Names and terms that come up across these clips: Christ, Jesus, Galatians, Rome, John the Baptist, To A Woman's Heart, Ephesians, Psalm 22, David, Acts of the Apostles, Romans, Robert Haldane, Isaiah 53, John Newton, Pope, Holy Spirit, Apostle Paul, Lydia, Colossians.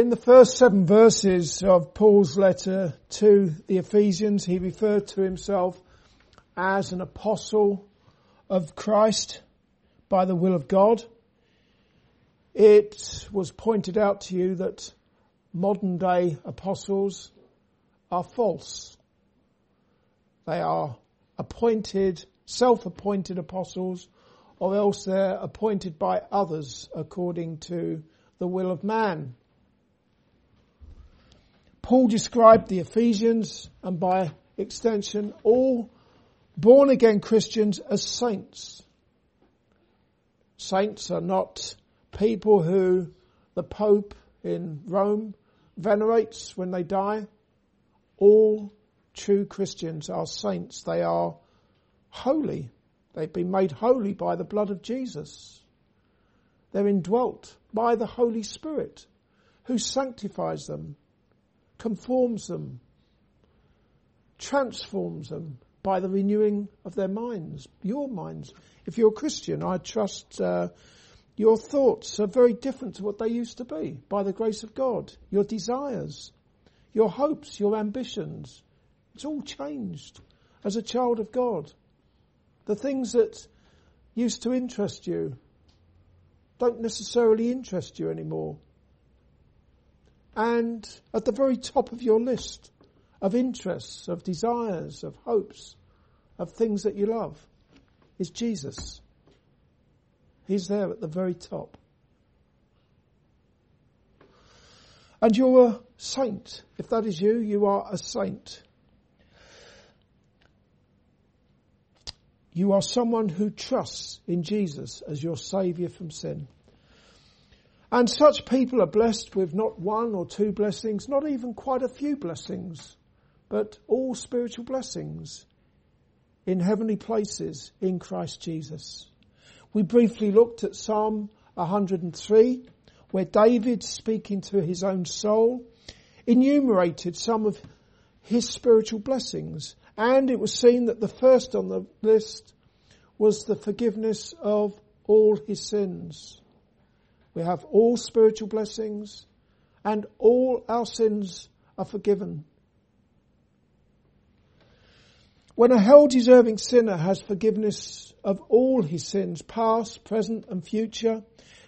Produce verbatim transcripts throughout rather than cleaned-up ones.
In the first seven verses of Paul's letter to the Ephesians, he referred to himself as an apostle of Christ by the will of God. It was pointed out to you that modern day apostles are false. They are appointed, self-appointed apostles, or else they're appointed by others according to the will of man. Paul described the Ephesians, and by extension all born again Christians, as saints. Saints are not people who the Pope in Rome venerates when they die. All true Christians are saints. They are holy. They've been made holy by the blood of Jesus. They're indwelt by the Holy Spirit, who sanctifies them, conforms them, transforms them by the renewing of their minds, your minds. If you're a Christian, I trust uh, your thoughts are very different to what they used to be, by the grace of God. Your desires, your hopes, your ambitions, it's all changed as a child of God. The things that used to interest you don't necessarily interest you anymore. And at the very top of your list of interests, of desires, of hopes, of things that you love, is Jesus. He's there at the very top. And you're a saint. If that is you, you are a saint. You are someone who trusts in Jesus as your saviour from sin. And such people are blessed with not one or two blessings, not even quite a few blessings, but all spiritual blessings in heavenly places in Christ Jesus. We briefly looked at Psalm one hundred three, where David, speaking to his own soul, enumerated some of his spiritual blessings. And it was seen that the first on the list was the forgiveness of all his sins. We have all spiritual blessings, and all our sins are forgiven. When a hell-deserving sinner has forgiveness of all his sins, past, present and future,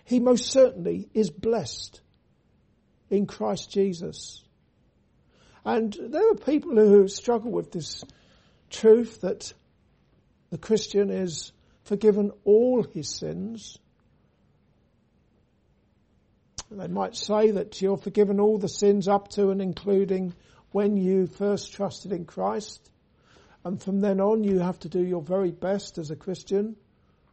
he most certainly is blessed in Christ Jesus. And there are people who struggle with this truth that the Christian is forgiven all his sins. And they might say that you're forgiven all the sins up to and including when you first trusted in Christ. And from then on, you have to do your very best as a Christian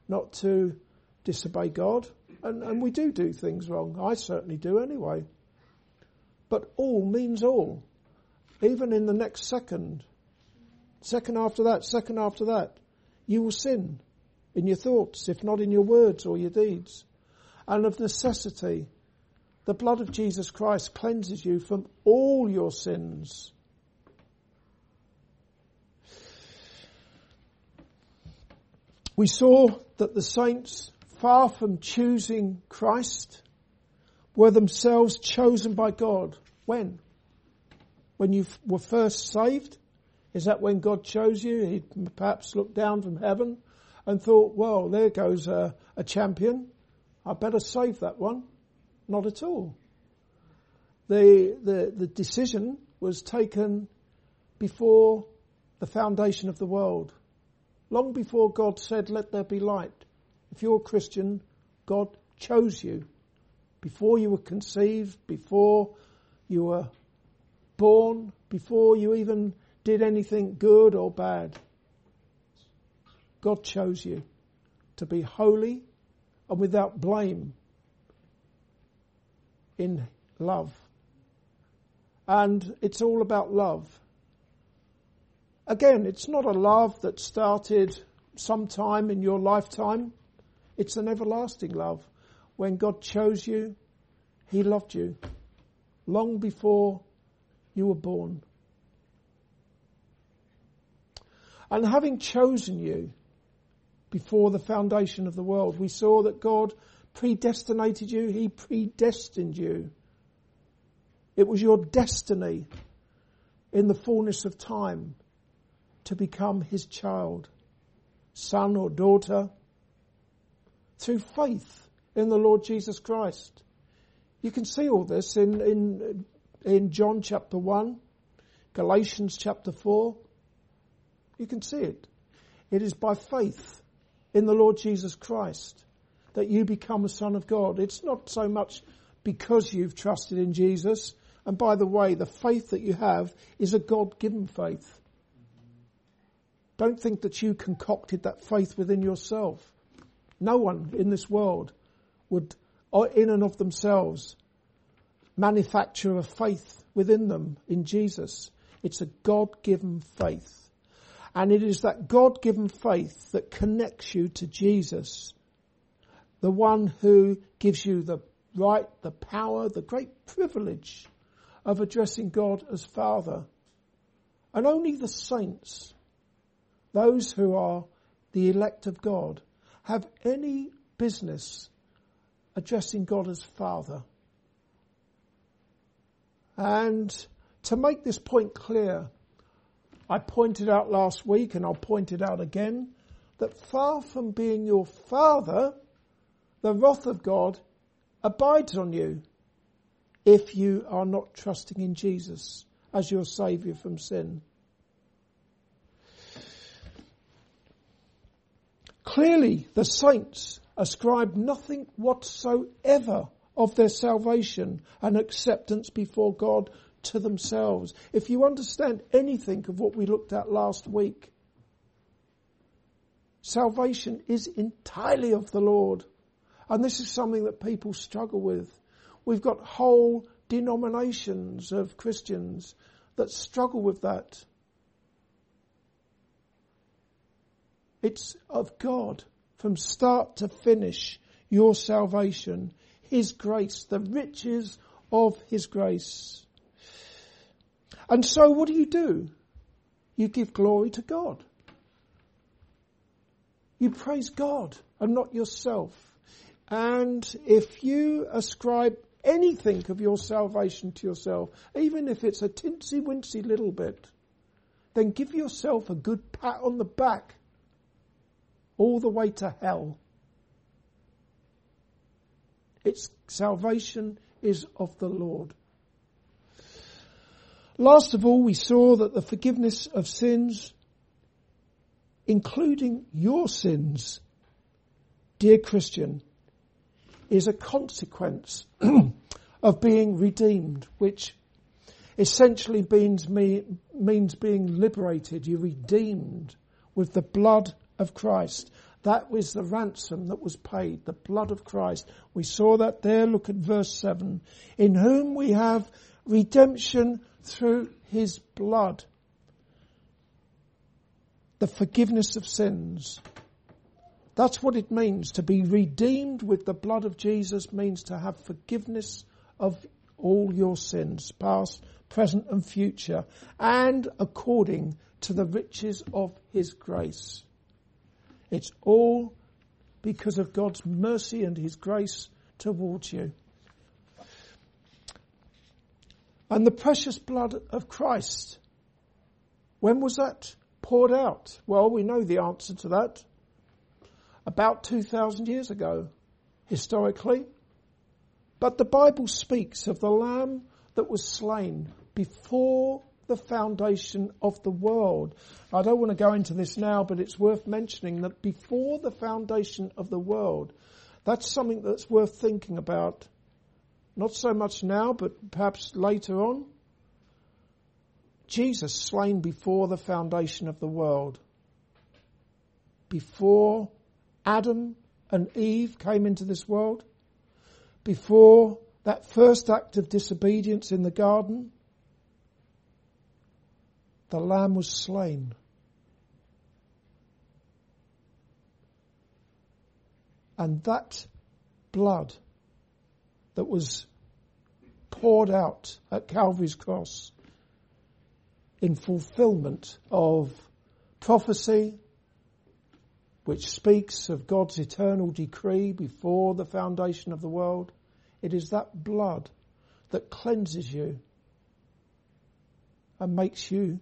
not to disobey God. And, and we do do things wrong. I certainly do anyway. But all means all. Even in the next second, second after that, second after that, you will sin in your thoughts, if not in your words or your deeds. And of necessity, the blood of Jesus Christ cleanses you from all your sins. We saw that the saints, far from choosing Christ, were themselves chosen by God. When? When you were first saved? Is that when God chose you? He perhaps looked down from heaven and thought, well, there goes a, a champion. I better save that one. Not at all. The, the, the decision was taken before the foundation of the world. Long before God said, let there be light. If you're a Christian, God chose you. Before you were conceived, before you were born, before you even did anything good or bad, God chose you to be holy and without blame in love. And it's all about love. Again, it's not a love that started sometime in your lifetime. It's an everlasting love. When God chose you, He loved you long before you were born. And having chosen you before the foundation of the world, we saw that God predestinated you. He predestined you It was your destiny in the fullness of time to become his child, son or daughter, through faith in the Lord Jesus Christ. You can see all this in, in, in John chapter one, Galatians chapter four. You can see it. It is by faith in the Lord Jesus Christ that you become a son of God. It's not so much because you've trusted in Jesus. And by the way, the faith that you have is a God-given faith. Don't think that you concocted that faith within yourself. No one in this world would, in and of themselves, manufacture a faith within them in Jesus. It's a God-given faith. And it is that God-given faith that connects you to Jesus, the one who gives you the right, the power, the great privilege of addressing God as Father. And only the saints, those who are the elect of God, have any business addressing God as Father. And to make this point clear, I pointed out last week, and I'll point it out again, that far from being your Father, the wrath of God abides on you if you are not trusting in Jesus as your Saviour from sin. Clearly, the saints ascribe nothing whatsoever of their salvation and acceptance before God to themselves. If you understand anything of what we looked at last week, salvation is entirely of the Lord. And this is something that people struggle with. We've got whole denominations of Christians that struggle with that. It's of God from start to finish, your salvation, his grace, the riches of his grace. And so what do you do? You give glory to God. You praise God and not yourself. And if you ascribe anything of your salvation to yourself, even if it's a tinsy-wincy little bit, then give yourself a good pat on the back all the way to hell. Its salvation is of the Lord. Last of all, we saw that the forgiveness of sins, including your sins, dear Christian, is a consequence of being redeemed, which essentially means, me, means being liberated. You're redeemed with the blood of Christ. That was the ransom that was paid, the blood of Christ. We saw that there. Look at verse seven. In whom we have redemption through his blood, the forgiveness of sins. That's what it means. To be redeemed with the blood of Jesus means to have forgiveness of all your sins, past, present and future, and according to the riches of his grace. It's all because of God's mercy and his grace towards you. And the precious blood of Christ, when was that poured out? Well, we know the answer to that. About two thousand years ago, historically. But the Bible speaks of the Lamb that was slain before the foundation of the world. I don't want to go into this now, but it's worth mentioning that before the foundation of the world, that's something that's worth thinking about. Not so much now, but perhaps later on. Jesus slain before the foundation of the world. Before Adam and Eve came into this world, before that first act of disobedience in the garden, the Lamb was slain. And that blood that was poured out at Calvary's cross in fulfillment of prophecy, which speaks of God's eternal decree before the foundation of the world. It is that blood that cleanses you and makes you,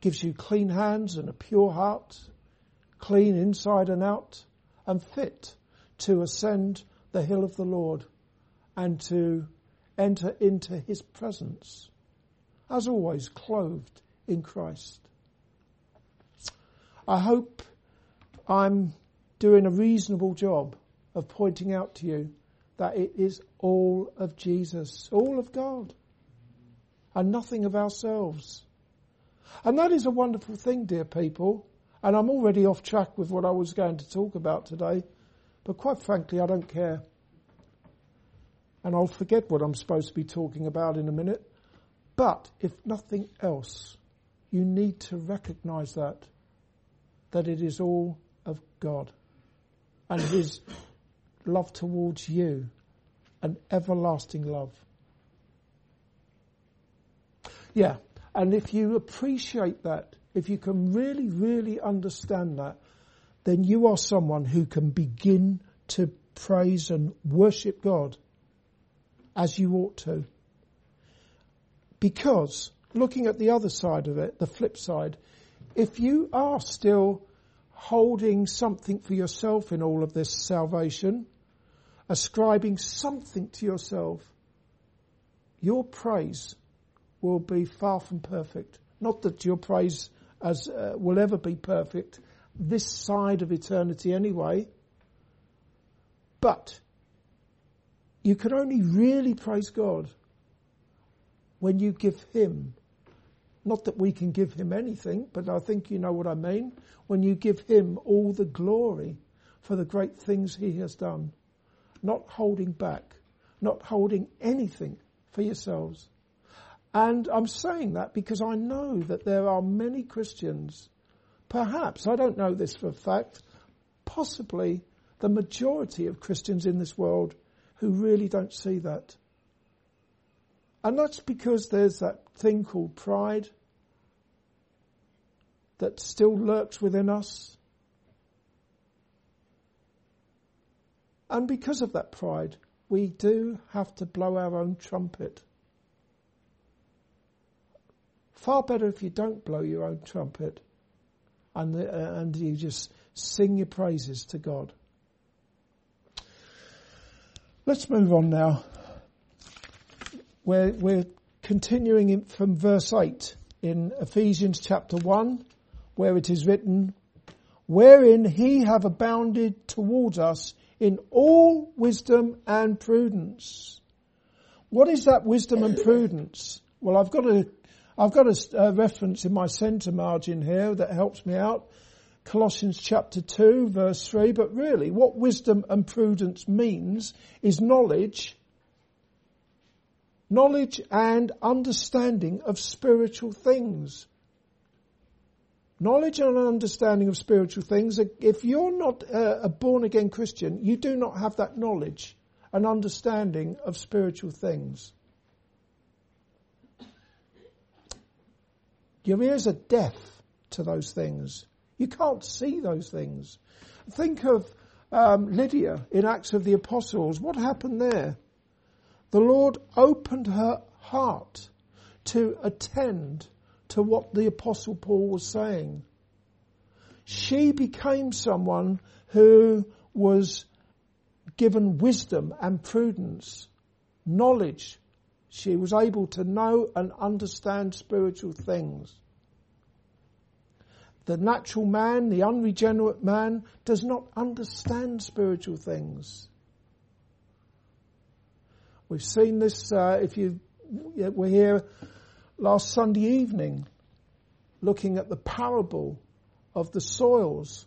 gives you clean hands and a pure heart, clean inside and out, and fit to ascend the hill of the Lord and to enter into his presence, as always clothed in Christ. I hope I'm doing a reasonable job of pointing out to you that it is all of Jesus, all of God, and nothing of ourselves. And that is a wonderful thing, dear people, and I'm already off track with what I was going to talk about today, but quite frankly, I don't care. And I'll forget what I'm supposed to be talking about in a minute. But if nothing else, you need to recognize that, that it is all of God and his love towards you, an everlasting love. Yeah, and if you appreciate that, if you can really, really understand that, then you are someone who can begin to praise and worship God as you ought to. Because, looking at the other side of it, the flip side, if you are still holding something for yourself in all of this salvation, ascribing something to yourself, your praise will be far from perfect. Not that your praise as uh, will ever be perfect, this side of eternity anyway, but you can only really praise God when you give him, not that we can give him anything, but I think you know what I mean, when you give him all the glory for the great things he has done, not holding back, not holding anything for yourselves. And I'm saying that because I know that there are many Christians, perhaps, I don't know this for a fact, possibly the majority of Christians in this world who really don't see that. And that's because there's that thing called pride that still lurks within us. And because of that pride, we do have to blow our own trumpet. Far better if you don't blow your own trumpet and, uh, and you just sing your praises to God. Let's move on now. We're, we're continuing in, from verse eight in Ephesians chapter one, where it is written, "Wherein he have abounded towards us in all wisdom and prudence." What is that wisdom and prudence? Well, I've got a, I've got a, a reference in my centre margin here that helps me out. Colossians chapter two, verse three, but really what wisdom and prudence means is knowledge, knowledge and understanding of spiritual things. Knowledge and understanding of spiritual things. If you're not a born-again Christian, you do not have that knowledge and understanding of spiritual things. Your ears are deaf to those things. You can't see those things. Think of um, Lydia in Acts of the Apostles. What happened there? The Lord opened her heart to attend to what the Apostle Paul was saying. She became someone who was given wisdom and prudence, knowledge. She was able to know and understand spiritual things. The natural man, the unregenerate man, does not understand spiritual things. We've seen this, uh, if you were here last Sunday evening, looking at the parable of the soils.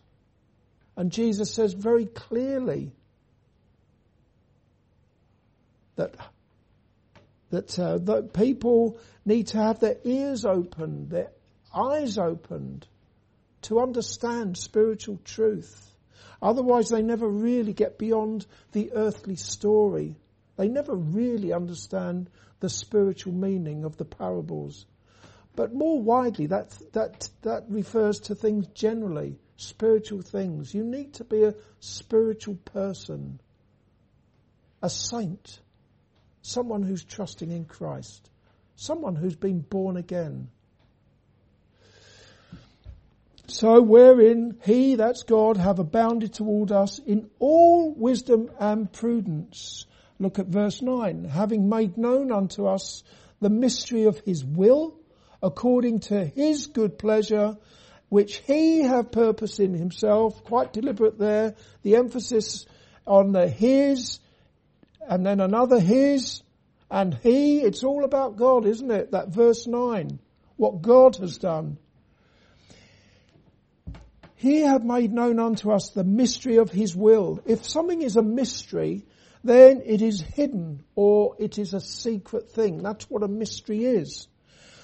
And Jesus says very clearly that, that, uh, that people need to have their ears opened, their eyes opened, to understand spiritual truth. Otherwise they never really get beyond the earthly story. They never really understand the spiritual meaning of the parables. But more widely, that that that refers to things generally, spiritual things. You need to be a spiritual person, a saint, someone who's trusting in Christ, someone who's been born again. So wherein he, that's God, have abounded toward us in all wisdom and prudence. Look at verse nine. Having made known unto us the mystery of his will, according to his good pleasure, which he have purposed in himself. Quite deliberate there. The emphasis on the his, and then another his, and he. It's all about God, isn't it? That verse nine. What God has done. He hath made known unto us the mystery of his will. If something is a mystery, then it is hidden, or it is a secret thing. That's what a mystery is.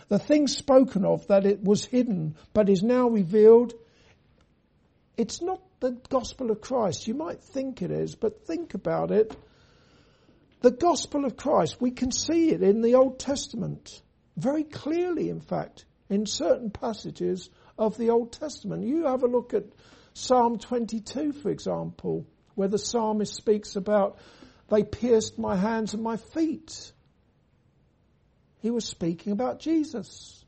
The thing spoken of, that it was hidden, but is now revealed, it's not the gospel of Christ. You might think it is, but think about it. The gospel of Christ, we can see it in the Old Testament, very clearly, in fact, in certain passages of the Old Testament. You have a look at Psalm twenty-two, for example, where the psalmist speaks about, they pierced my hands and my feet. He was speaking about Jesus.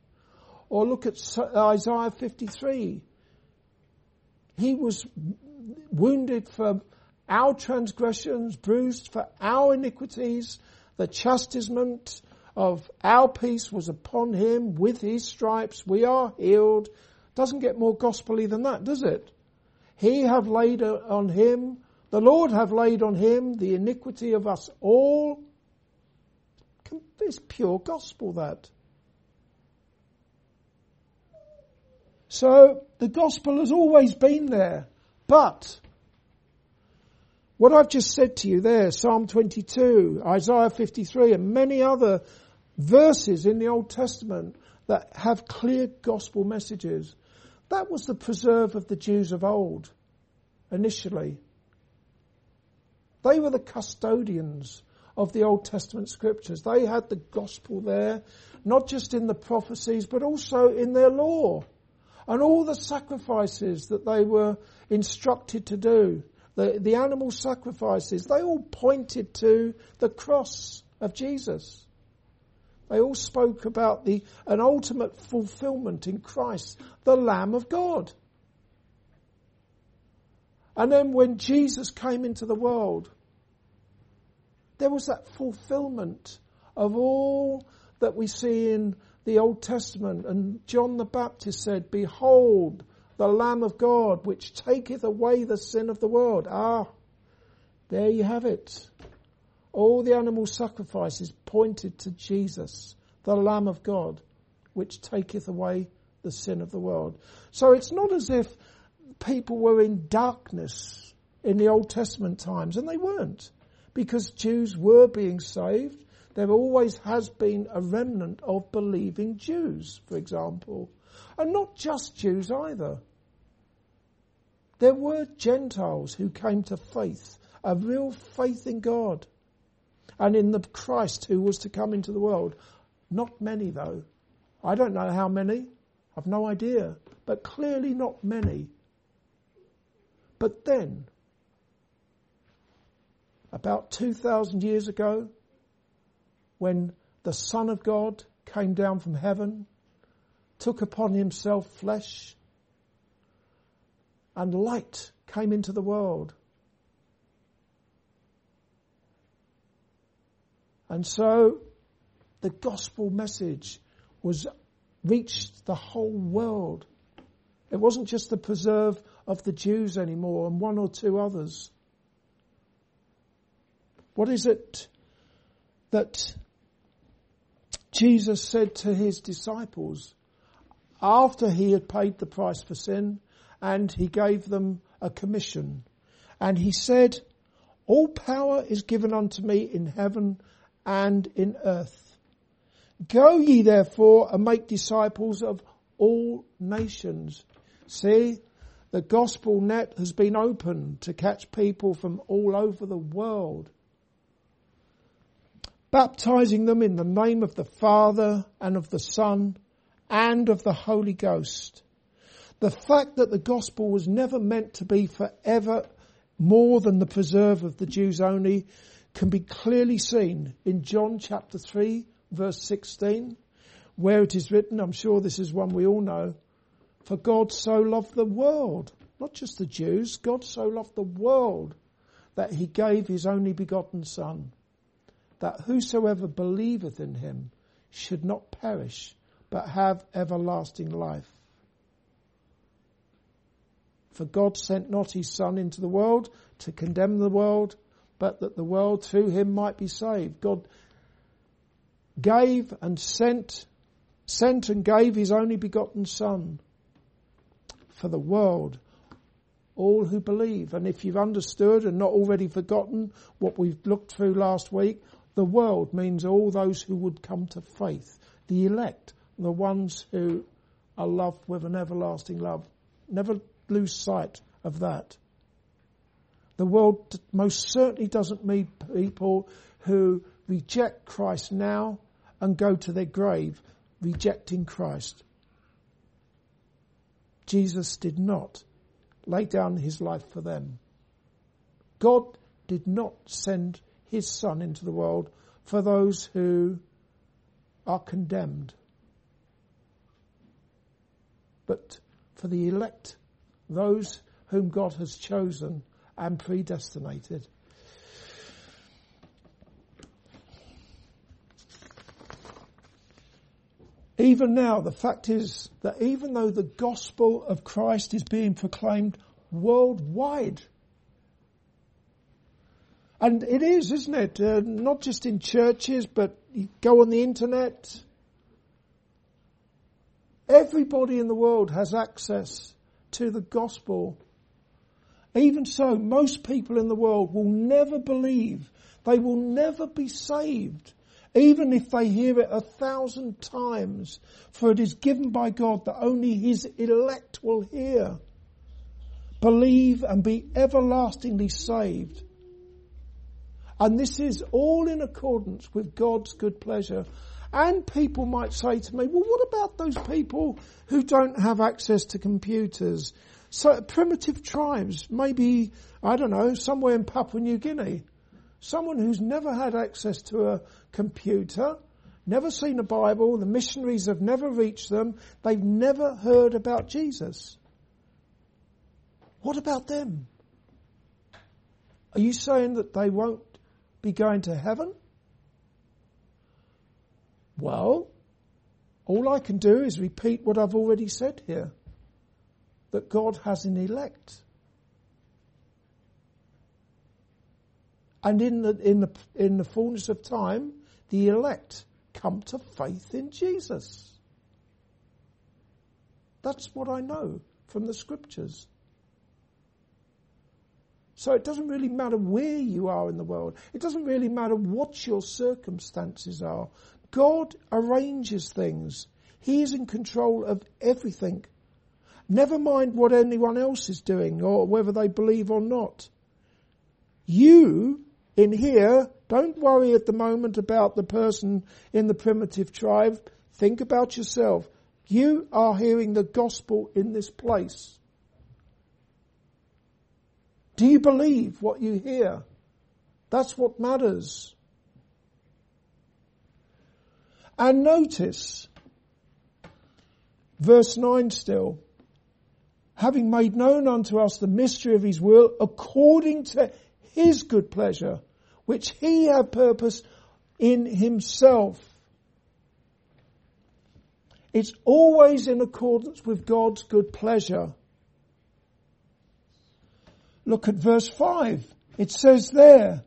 Or look at Isaiah fifty-three. He was wounded for our transgressions, bruised for our iniquities. The chastisement of our peace was upon him. With his stripes we are healed. Doesn't get more gospelly than that, does it? He have laid on him, the Lord have laid on him the iniquity of us all. It's pure gospel, that. So the gospel has always been there. But what I've just said to you there, Psalm twenty-two, Isaiah fifty-three, and many other verses in the Old Testament that have clear gospel messages. That was the preserve of the Jews of old, initially. They were the custodians of the Old Testament scriptures. They had the gospel there, not just in the prophecies, but also in their law, and all the sacrifices that they were instructed to do, the, the animal sacrifices, they all pointed to the cross of Jesus. They all spoke about the an ultimate fulfillment in Christ, the Lamb of God. And then when Jesus came into the world, there was that fulfillment of all that we see in the Old Testament. And John the Baptist said, behold, the Lamb of God, which taketh away the sin of the world. Ah, there you have it. All the animal sacrifices pointed to Jesus, the Lamb of God, which taketh away the sin of the world. So it's not as if people were in darkness in the Old Testament times, and they weren't, because Jews were being saved. There always has been a remnant of believing Jews, for example, and not just Jews either. There were Gentiles who came to faith, a real faith in God and in the Christ who was to come into the world. Not many, though. I don't know how many. I've no idea. But clearly not many. But then, about two thousand years ago, when the Son of God came down from heaven, took upon himself flesh, and light came into the world. And so the gospel message was reached the whole world. It wasn't just the preserve of the Jews anymore and one or two others. What is it that Jesus said to his disciples after he had paid the price for sin, and he gave them a commission? And he said, all power is given unto me in heaven and in earth. Go ye therefore and make disciples of all nations. See, the gospel net has been opened to catch people from all over the world, baptizing them in the name of the Father and of the Son and of the Holy Ghost. The fact that the gospel was never meant to be forever more than the preserve of the Jews only can be clearly seen in John chapter three, verse sixteen, where it is written, I'm sure this is one we all know, for God so loved the world, not just the Jews, God so loved the world that he gave his only begotten Son, that whosoever believeth in him should not perish, but have everlasting life. For God sent not his Son into the world to condemn the world, but that the world through him might be saved. God gave and sent, sent and gave his only begotten Son for the world, all who believe. And if you've understood and not already forgotten what we've looked through last week, the world means all those who would come to faith, the elect, the ones who are loved with an everlasting love. Never lose sight of that. The world most certainly doesn't mean people who reject Christ now and go to their grave rejecting Christ. Jesus did not lay down his life for them. God did not send his Son into the world for those who are condemned, but for the elect, those whom God has chosen and predestinated. Even now, the fact is that even though the gospel of Christ is being proclaimed worldwide, and it is, isn't it? Uh, not just in churches, but you go on the internet. Everybody in the world has access to the gospel. Even so, most people in the world will never believe. They will never be saved, even if they hear it a thousand times. For it is given by God that only his elect will hear, believe, and be everlastingly saved. And this is all in accordance with God's good pleasure. And people might say to me, well, what about those people who don't have access to computers? So primitive tribes, maybe, I don't know, somewhere in Papua New Guinea. Someone who's never had access to a computer, never seen a Bible, the missionaries have never reached them, they've never heard about Jesus. What about them? Are you saying that they won't be going to heaven? Well, all I can do is repeat what I've already said here, that God has an elect. And in the in the in the fullness of time, the elect come to faith in Jesus. That's what I know from the scriptures. So it doesn't really matter where you are in the world. It doesn't really matter what your circumstances are. God arranges things. He is in control of everything. Never mind what anyone else is doing or whether they believe or not. You, in here, don't worry at the moment about the person in the primitive tribe. Think about yourself. You are hearing the gospel in this place. Do you believe what you hear? That's what matters. And notice, verse nine still, having made known unto us the mystery of his will according to his good pleasure, which he had purposed in himself. It's always in accordance with God's good pleasure. Look at verse five. It says there,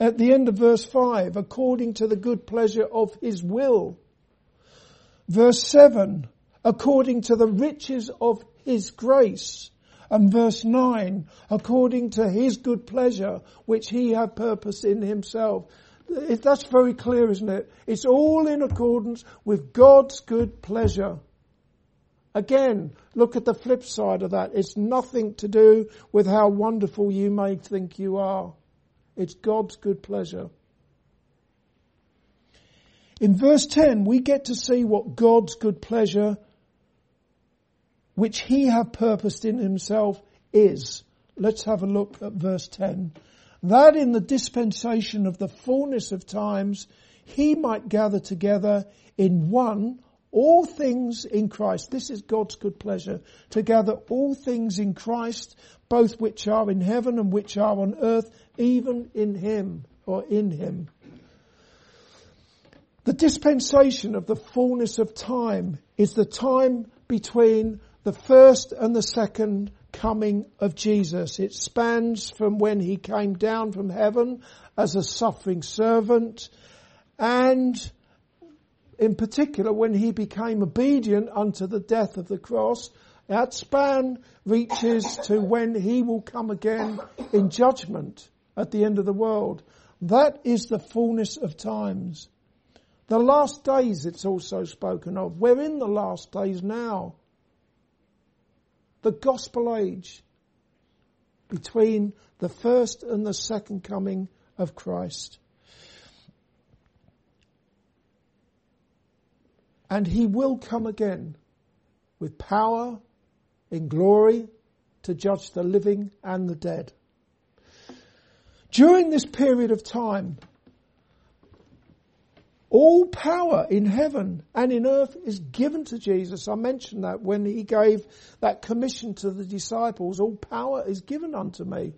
at the end of verse five, according to the good pleasure of his will. Verse seven, according to the riches of his grace. And verse nine, according to his good pleasure, which he had purposed in himself. That's very clear, isn't it? It's all in accordance with God's good pleasure. Again, look at the flip side of that. It's nothing to do with how wonderful you may think you are. It's God's good pleasure. In verse ten, we get to see what God's good pleasure, which he hath purposed in himself, is. Let's have a look at verse ten. That in the dispensation of the fullness of times, he might gather together in one all things in Christ. This is God's good pleasure, to gather all things in Christ, both which are in heaven and which are on earth, even in him, or in him. The dispensation of the fullness of time is the time between the first and the second coming of Jesus. It spans from when he came down from heaven as a suffering servant, and in particular when he became obedient unto the death of the cross. That span reaches to when he will come again in judgment at the end of the world. That is the fullness of times. The last days, it's also spoken of. We're in the last days now. The gospel age, between the first and the second coming of Christ. And he will come again with power, in glory, to judge the living and the dead. During this period of time, all power in heaven and in earth is given to Jesus. I mentioned that when he gave that commission to the disciples. All power is given unto me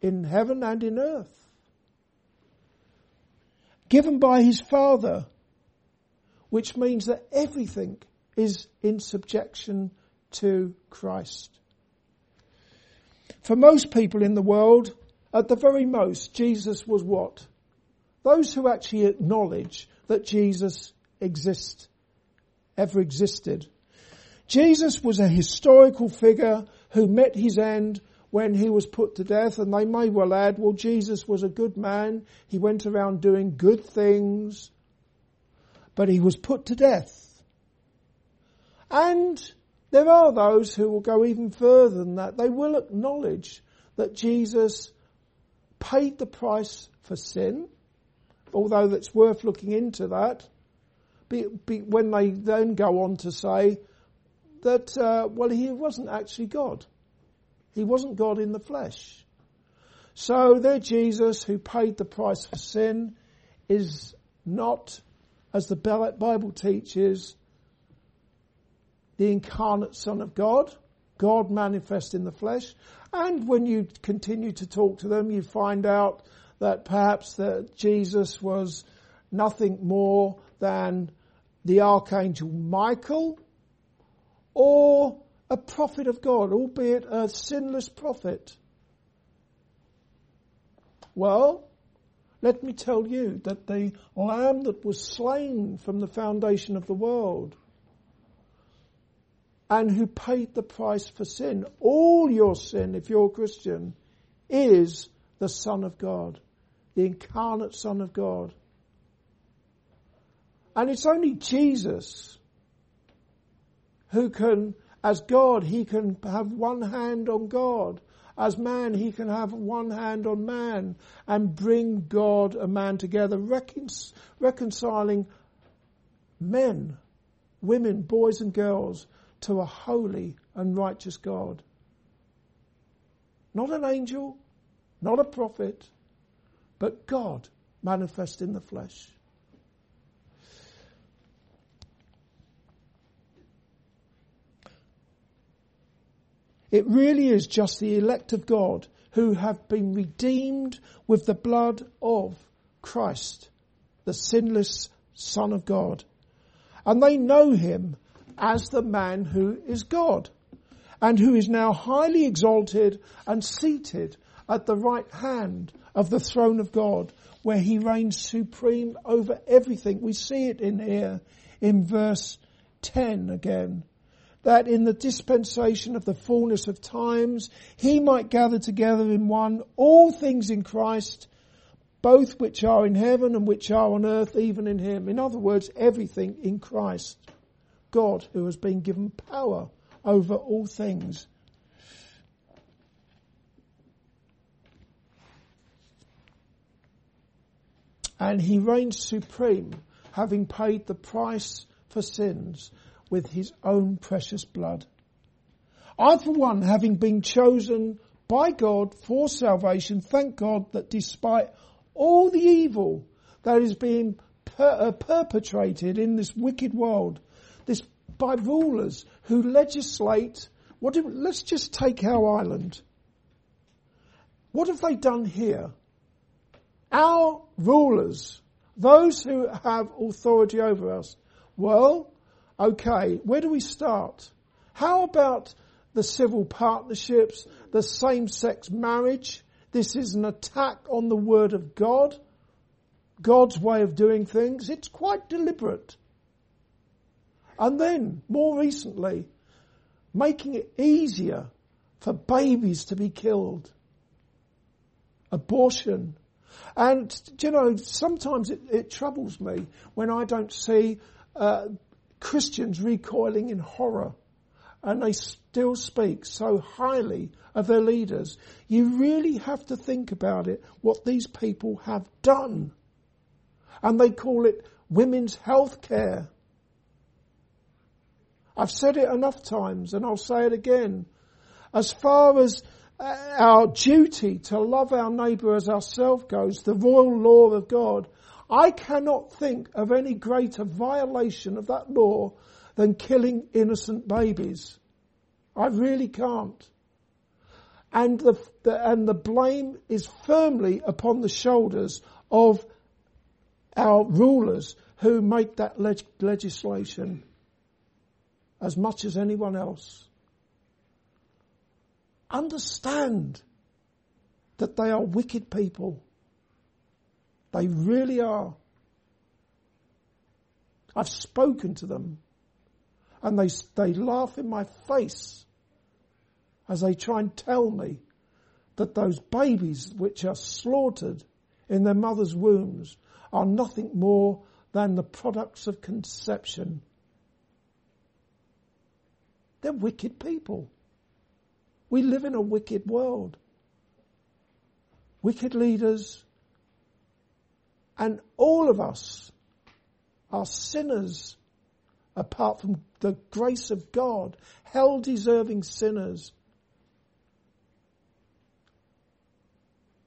in heaven and in earth. Given by his Father, which means that everything is in subjection to Christ. For most people in the world, at the very most, Jesus was what? Those who actually acknowledge that Jesus exists, ever existed. Jesus was a historical figure who met his end when he was put to death, and they may well add, well, Jesus was a good man. He went around doing good things, but he was put to death. And there are those who will go even further than that. They will acknowledge that Jesus paid the price for sin, although that's worth looking into that, be, be, when they then go on to say that, uh, well, he wasn't actually God. He wasn't God in the flesh. So their Jesus, who paid the price for sin, is not, as the Bible teaches, the incarnate Son of God, God manifest in the flesh. And when you continue to talk to them, you find out that perhaps that Jesus was nothing more than the archangel Michael, or a prophet of God, albeit a sinless prophet. Well, let me tell you that the Lamb that was slain from the foundation of the world, and who paid the price for sin, all your sin, if you're a Christian, is the Son of God, the incarnate Son of God. And it's only Jesus who can, as God, he can have one hand on God. As man, he can have one hand on man and bring God and man together, recon- reconciling men, women, boys and girls to a holy and righteous God. Not an angel, not a prophet, but God manifest in the flesh. It really is just the elect of God who have been redeemed with the blood of Christ, the sinless Son of God. And they know him as the man who is God, and who is now highly exalted and seated at the right hand of the throne of God, where he reigns supreme over everything. We see it in here in verse ten again, that in the dispensation of the fullness of times, he might gather together in one all things in Christ, both which are in heaven and which are on earth, even in him. In other words, everything in Christ, God who has been given power over all things. And he reigns supreme, having paid the price for sins with his own precious blood. I, for one, having been chosen by God for salvation, thank God that despite all the evil that is being per, uh, perpetrated in this wicked world, this by rulers who legislate. What do, let's just take our island. What have they done here? Our rulers, those who have authority over us. Well, okay, where do we start? How about the civil partnerships, the same-sex marriage? This is an attack on the Word of God, God's way of doing things. It's quite deliberate. And then, more recently, making it easier for babies to be killed. Abortion. And, you know, sometimes it, it troubles me when I don't see uh, Christians recoiling in horror. And they still speak so highly of their leaders. You really have to think about it, what these people have done. And they call it women's health care. I've said it enough times, and I'll say it again. As far as our duty to love our neighbour as ourselves goes, the royal law of God, I cannot think of any greater violation of that law than killing innocent babies. I really can't. And the, the and the blame is firmly upon the shoulders of our rulers who make that leg- legislation. As much as anyone else. Understand that they are wicked people. They really are. I've spoken to them, and they they laugh in my face as they try and tell me that those babies which are slaughtered in their mother's wombs are nothing more than the products of conception. They're wicked people. We live in a wicked world. Wicked leaders. And all of us are sinners apart from the grace of God. Hell-deserving sinners.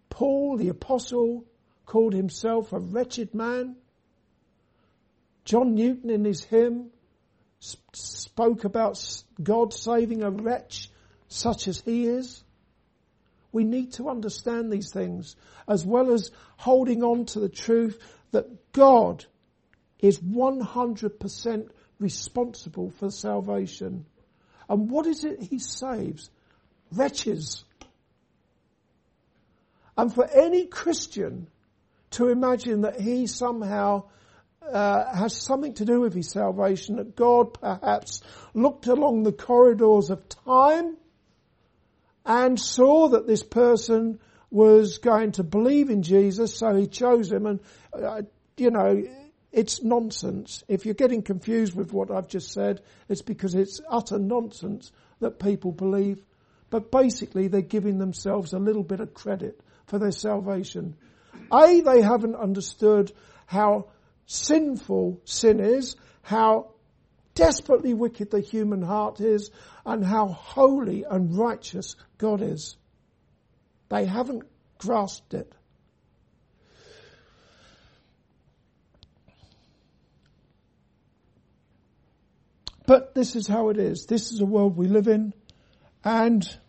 Paul, the apostle, called himself a wretched man. John Newton in his hymn spoke about God saving a wretch such as he is. We need to understand these things, as well as holding on to the truth that God is one hundred percent responsible for salvation. And what is it he saves? Wretches. And for any Christian to imagine that he somehow Uh, has something to do with his salvation, that God perhaps looked along the corridors of time and saw that this person was going to believe in Jesus, so he chose him. And, uh, you know, it's nonsense. If you're getting confused with what I've just said, it's because it's utter nonsense that people believe. But basically, they're giving themselves a little bit of credit for their salvation. A, they haven't understood how sinful sin is, how desperately wicked the human heart is, and how holy and righteous God is. They haven't grasped it. But this is how it is. This is the world we live in, and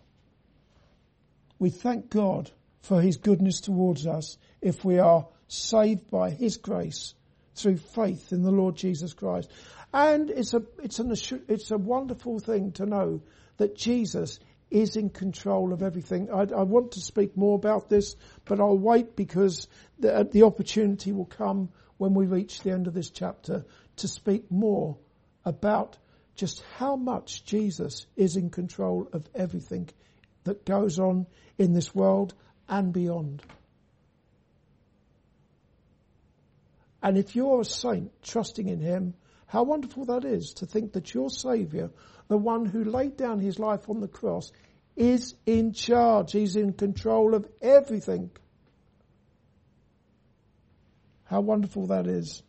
we thank God for his goodness towards us if we are saved by his grace through faith in the Lord Jesus Christ. And it's a it's an it's a wonderful thing to know that Jesus is in control of everything. I, I want to speak more about this, but I'll wait, because the, the opportunity will come when we reach the end of this chapter to speak more about just how much Jesus is in control of everything that goes on in this world and beyond. And if you're a saint trusting in him, how wonderful that is, to think that your Saviour, the one who laid down his life on the cross, is in charge. He's in control of everything. How wonderful that is.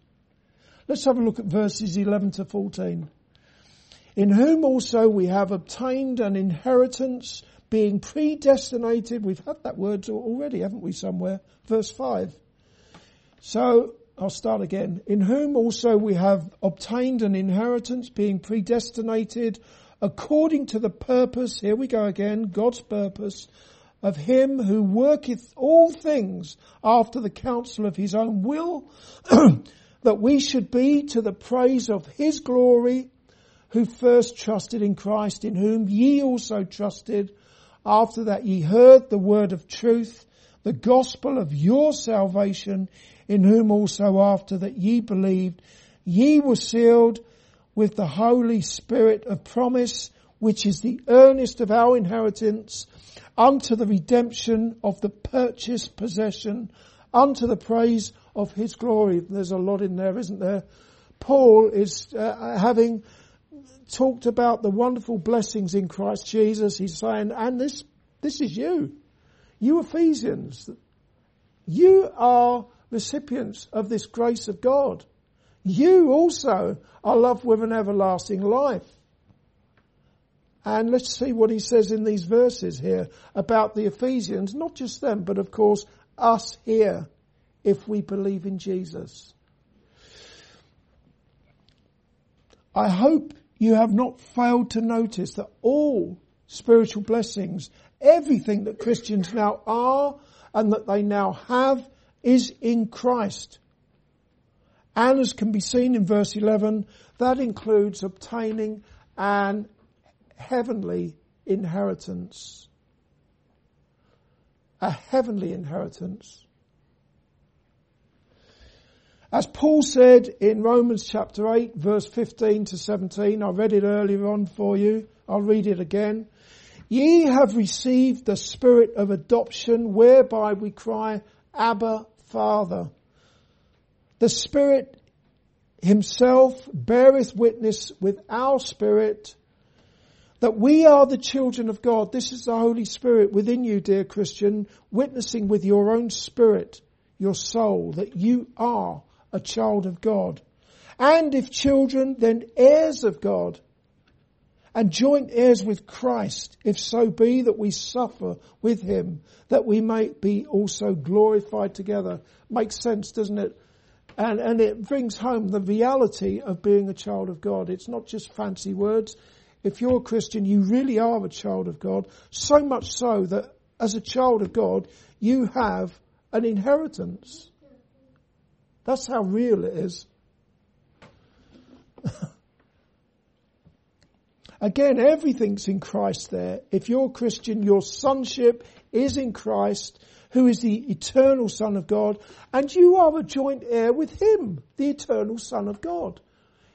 Let's have a look at verses eleven to fourteen. In whom also we have obtained an inheritance, being predestinated. We've had that word already, haven't we, somewhere? Verse five. So I'll start again. In whom also we have obtained an inheritance, being predestinated according to the purpose, here we go again, God's purpose, of him who worketh all things after the counsel of his own will, that we should be to the praise of his glory, who first trusted in Christ, in whom ye also trusted, after that ye heard the word of truth, the gospel of your salvation, in whom also after that ye believed, ye were sealed with the Holy Spirit of promise, which is the earnest of our inheritance, unto the redemption of the purchased possession, unto the praise of his glory. There's a lot in there, isn't there? Paul is uh, having talked about the wonderful blessings in Christ Jesus. He's saying, and this, this is you. You Ephesians, you are recipients of this grace of God. You also are loved with an everlasting life. And let's see what he says in these verses here about the Ephesians, not just them, but of course us here, if we believe in Jesus. I hope you have not failed to notice that all spiritual blessings, everything that Christians now are and that they now have, is in Christ. And as can be seen in verse eleven, that includes obtaining an heavenly inheritance. A heavenly inheritance. As Paul said in Romans chapter eight, verse fifteen to seventeen, I read it earlier on for you, I'll read it again. Ye have received the spirit of adoption, whereby we cry, Abba, Father. The Spirit himself beareth witness with our spirit that we are the children of God. This is the Holy Spirit within you, dear Christian, witnessing with your own spirit, your soul, that you are a child of God. And if children, then heirs of God, and joint heirs with Christ, if so be that we suffer with him, that we may be also glorified together. Makes sense, doesn't it? And, and it brings home the reality of being a child of God. It's not just fancy words. If you're a Christian, you really are a child of God. So much so that as a child of God, you have an inheritance. That's how real it is. Again, everything's in Christ there. If you're a Christian, your sonship is in Christ, who is the eternal Son of God, and you are a joint heir with him, the eternal Son of God.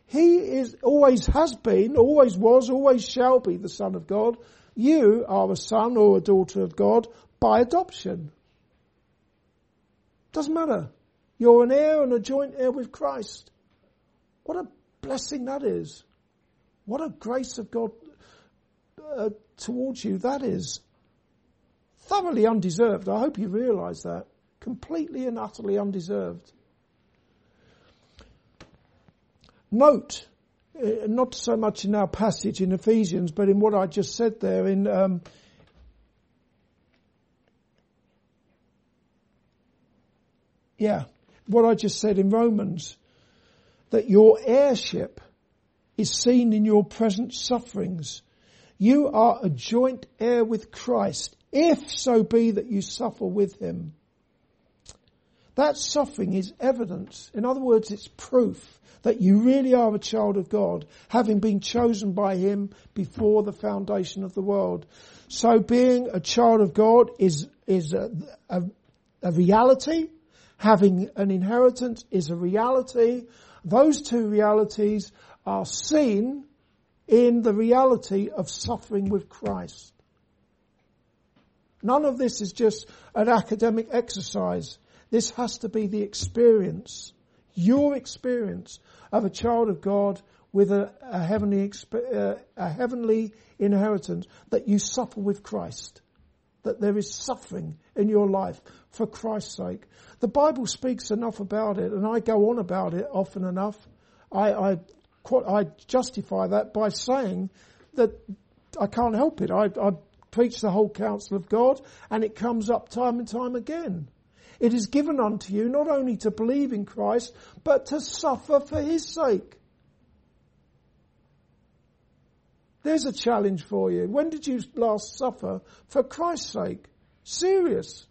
He is, always has been, always was, always shall be the Son of God. You are a son or a daughter of God by adoption. Doesn't matter. You're an heir and a joint heir with Christ. What a blessing that is. What a grace of God uh, towards you that is. Thoroughly undeserved. I hope you realise that. Completely and utterly undeserved. Note, uh, not so much in our passage in Ephesians, but in what I just said there in um, yeah, what I just said in Romans, that your heirship is seen in your present sufferings. You are a joint heir with Christ, if so be that you suffer with him. That suffering is evidence. In other words, it's proof that you really are a child of God, having been chosen by him before the foundation of the world. So being a child of God is, is a, a, a reality. Having an inheritance is a reality. Those two realities are seen in the reality of suffering with Christ. None of this is just an academic exercise. This has to be the experience, your experience of a child of God with a, a heavenly uh, a heavenly inheritance, that you suffer with Christ, that there is suffering in your life for Christ's sake. The Bible speaks enough about it, and I go on about it often enough. I, I I justify that by saying that I can't help it. I, I preach the whole counsel of God, and it comes up time and time again. It is given unto you not only to believe in Christ, but to suffer for his sake. There's a challenge for you. When did you last suffer for Christ's sake? Serious.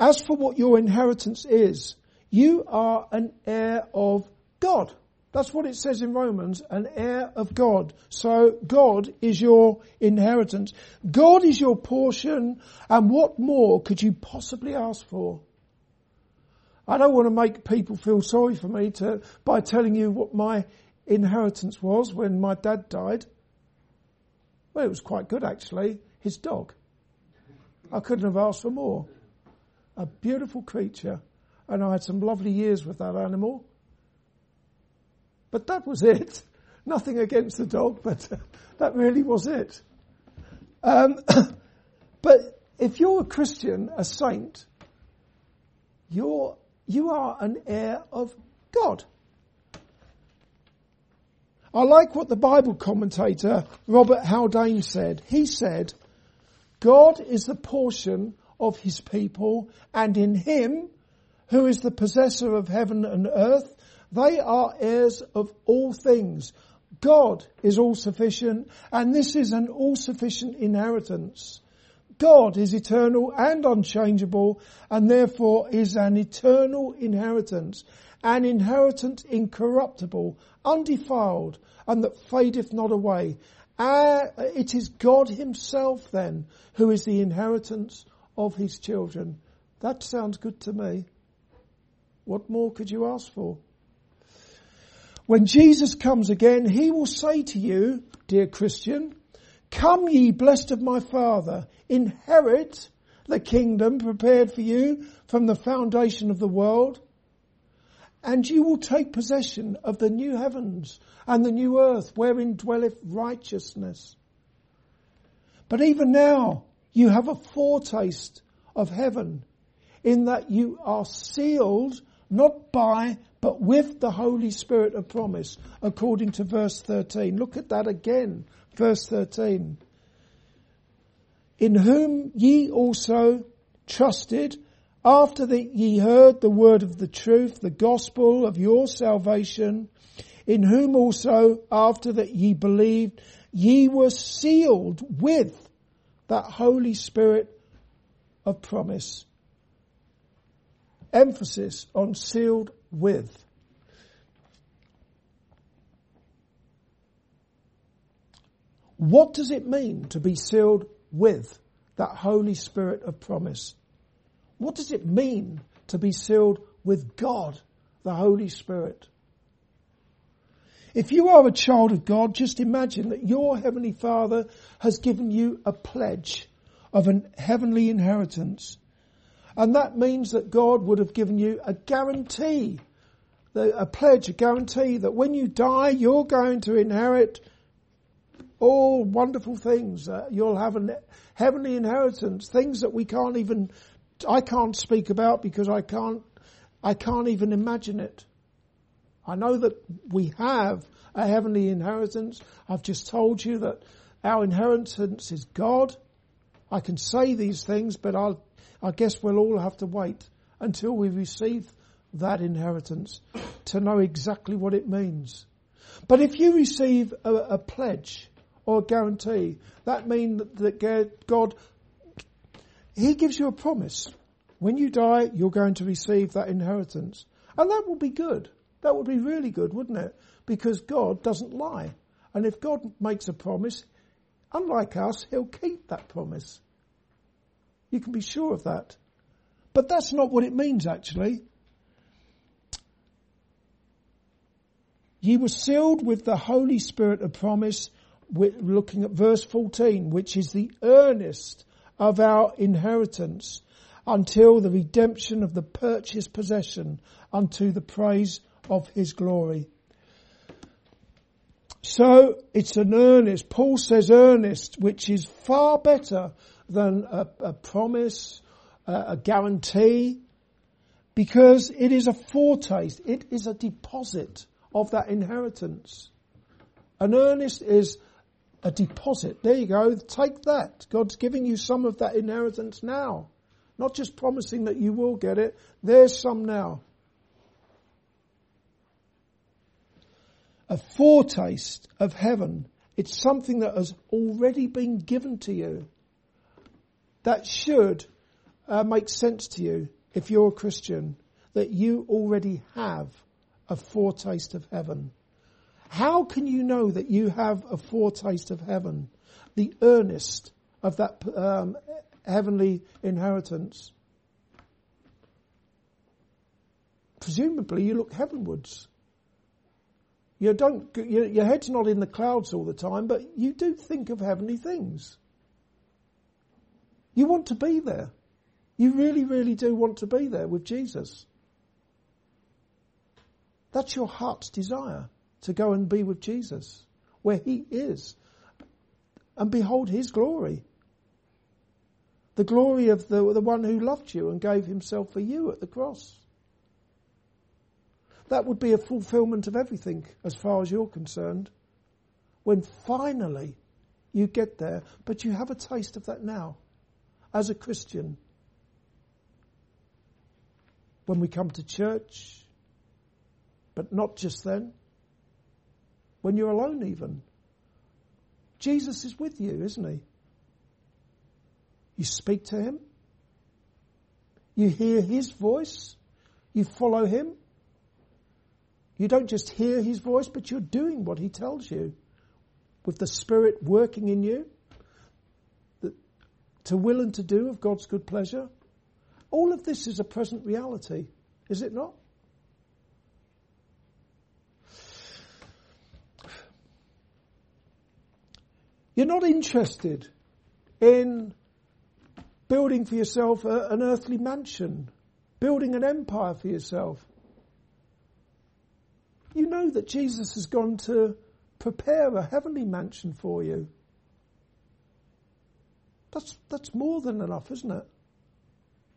As for what your inheritance is, you are an heir of God. That's what it says in Romans, an heir of God. So God is your inheritance. God is your portion, and what more could you possibly ask for? I don't want to make people feel sorry for me to, by telling you what my inheritance was when my dad died. Well, it was quite good actually, his dog. I couldn't have asked for more. A beautiful creature, and I had some lovely years with that animal. But that was it. Nothing against the dog, but that really was it. Um, but if you're a Christian, a saint, you're, you are an heir of God. I like what the Bible commentator Robert Haldane said. He said, God is the portion of his people, and in him, who is the possessor of heaven and earth, they are heirs of all things. God is all-sufficient, and this is an all-sufficient inheritance. God is eternal and unchangeable, and therefore is an eternal inheritance, an inheritance incorruptible, undefiled, and that fadeth not away. Uh, it is God himself, then, who is the inheritance of his children. That sounds good to me. What more could you ask for? When Jesus comes again, he will say to you, dear Christian, come ye blessed of my Father, inherit the kingdom prepared for you from the foundation of the world, and you will take possession of the new heavens and the new earth wherein dwelleth righteousness. But even now you have a foretaste of heaven in that you are sealed not by but with the Holy Spirit of promise, according to verse thirteen. Look at that again, verse thirteen. In whom ye also trusted, after that ye heard the word of the truth, the gospel of your salvation, in whom also, after that ye believed, ye were sealed with that Holy Spirit of promise. Emphasis on sealed with. What does it mean to be sealed with that Holy Spirit of promise? What does it mean to be sealed with God, the Holy Spirit? If you are a child of God, just imagine that your Heavenly Father has given you a pledge of an heavenly inheritance. And that means that God would have given you a guarantee, a pledge, a guarantee that when you die, you're going to inherit all wonderful things. Uh, you'll have a heavenly inheritance, things that we can't even, I can't speak about because I can't, I can't even imagine it. I know that we have a heavenly inheritance. I've just told you that our inheritance is God. I can say these things, but I'll I guess we'll all have to wait until we receive that inheritance to know exactly what it means. But if you receive a, a pledge or a guarantee, that means that, that God, he gives you a promise. When you die, you're going to receive that inheritance. And that would be good. That would be really good, wouldn't it? Because God doesn't lie. And if God makes a promise, unlike us, he'll keep that promise. You can be sure of that. But that's not what it means, actually. Ye were sealed with the Holy Spirit of promise, looking at verse fourteen, which is the earnest of our inheritance until the redemption of the purchased possession unto the praise of his glory. So it's an earnest. Paul says earnest, which is far better than a, a promise, a, a guarantee, because it is a foretaste, it is a deposit of that inheritance. An earnest is a deposit. There you go, take that. God's giving you some of that inheritance now. Not just promising that you will get it, there's some now. A foretaste of heaven. It's something that has already been given to you. That should uh, make sense to you if you're a Christian, that you already have a foretaste of heaven. How can you know that you have a foretaste of heaven, the earnest of that um, heavenly inheritance? Presumably you look heavenwards. You don't, you, your head's not in the clouds all the time, but you do think of heavenly things. You want to be there. You really, really do want to be there with Jesus. That's your heart's desire, to go and be with Jesus, where he is, and behold his glory. The glory of the, the one who loved you and gave himself for you at the cross. That would be a fulfillment of everything as far as you're concerned, when finally you get there. But you have a taste of that now as a Christian. When we come to church, but not just then, when you're alone even, Jesus is with you, isn't he? You speak to him, you hear his voice, you follow him. You don't just hear his voice, but you're doing what he tells you, with the Spirit working in you, to will and to do of God's good pleasure. All of this is a present reality, is it not? You're not interested in building for yourself a, an earthly mansion, building an empire for yourself. You know that Jesus has gone to prepare a heavenly mansion for you. That's, that's more than enough, isn't it?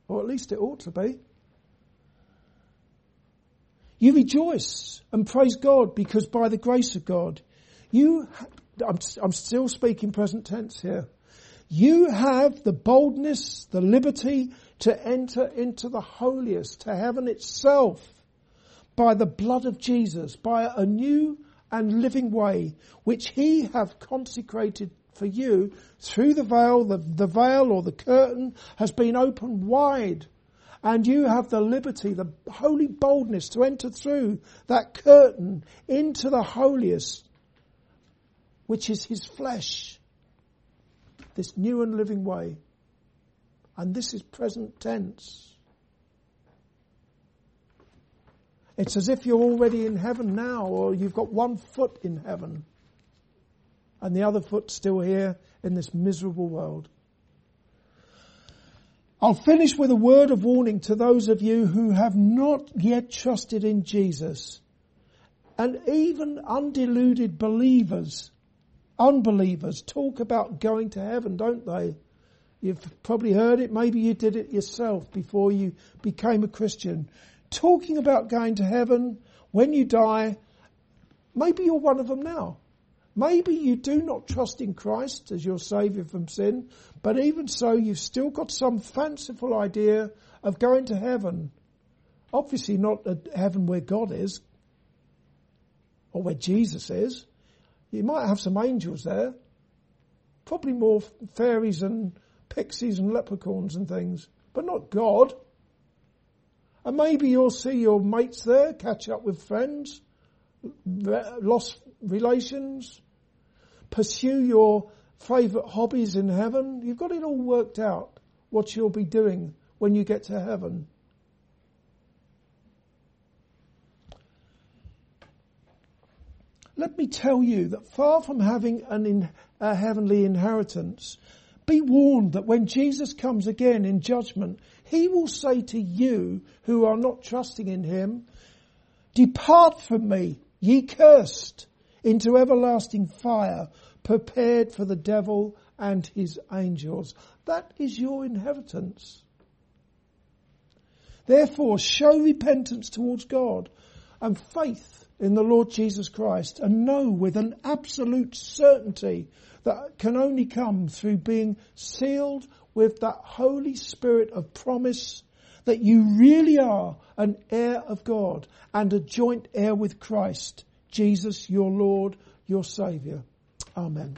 Or at least it ought to be. You rejoice and praise God because by the grace of God, you, I'm, I'm still speaking present tense here, you have the boldness, the liberty to enter into the holiest, to heaven itself, by the blood of Jesus, by a new and living way, which he hath consecrated for you through the veil. The, the veil or the curtain has been opened wide, and you have the liberty, the holy boldness to enter through that curtain into the holiest, which is his flesh, this new and living way. And this is present tense. It's as if you're already in heaven now, or you've got one foot in heaven and the other foot still here in this miserable world. I'll finish with a word of warning to those of you who have not yet trusted in Jesus, and even undeluded believers, unbelievers talk about going to heaven, don't they? You've probably heard it, maybe you did it yourself before you became a Christian. Talking about going to heaven when you die. Maybe you're one of them now. Maybe you do not trust in Christ as your saviour from sin, but even so you've still got some fanciful idea of going to heaven. Obviously not a heaven where God is, or where Jesus is. You might have some angels there, probably more fairies and pixies and leprechauns and things, but not God. And maybe you'll see your mates there, catch up with friends, lost relations, pursue your favourite hobbies in heaven. You've got it all worked out, what you'll be doing when you get to heaven. Let me tell you that far from having an in, a heavenly inheritance, be warned that when Jesus comes again in judgment, he will say to you who are not trusting in him, "Depart from me, ye cursed, into everlasting fire, prepared for the devil and his angels." That is your inheritance. Therefore, show repentance towards God and faith in the Lord Jesus Christ, and know with an absolute certainty that can only come through being sealed with that Holy Spirit of promise, that you really are an heir of God and a joint heir with Christ, Jesus, your Lord, your Saviour. Amen.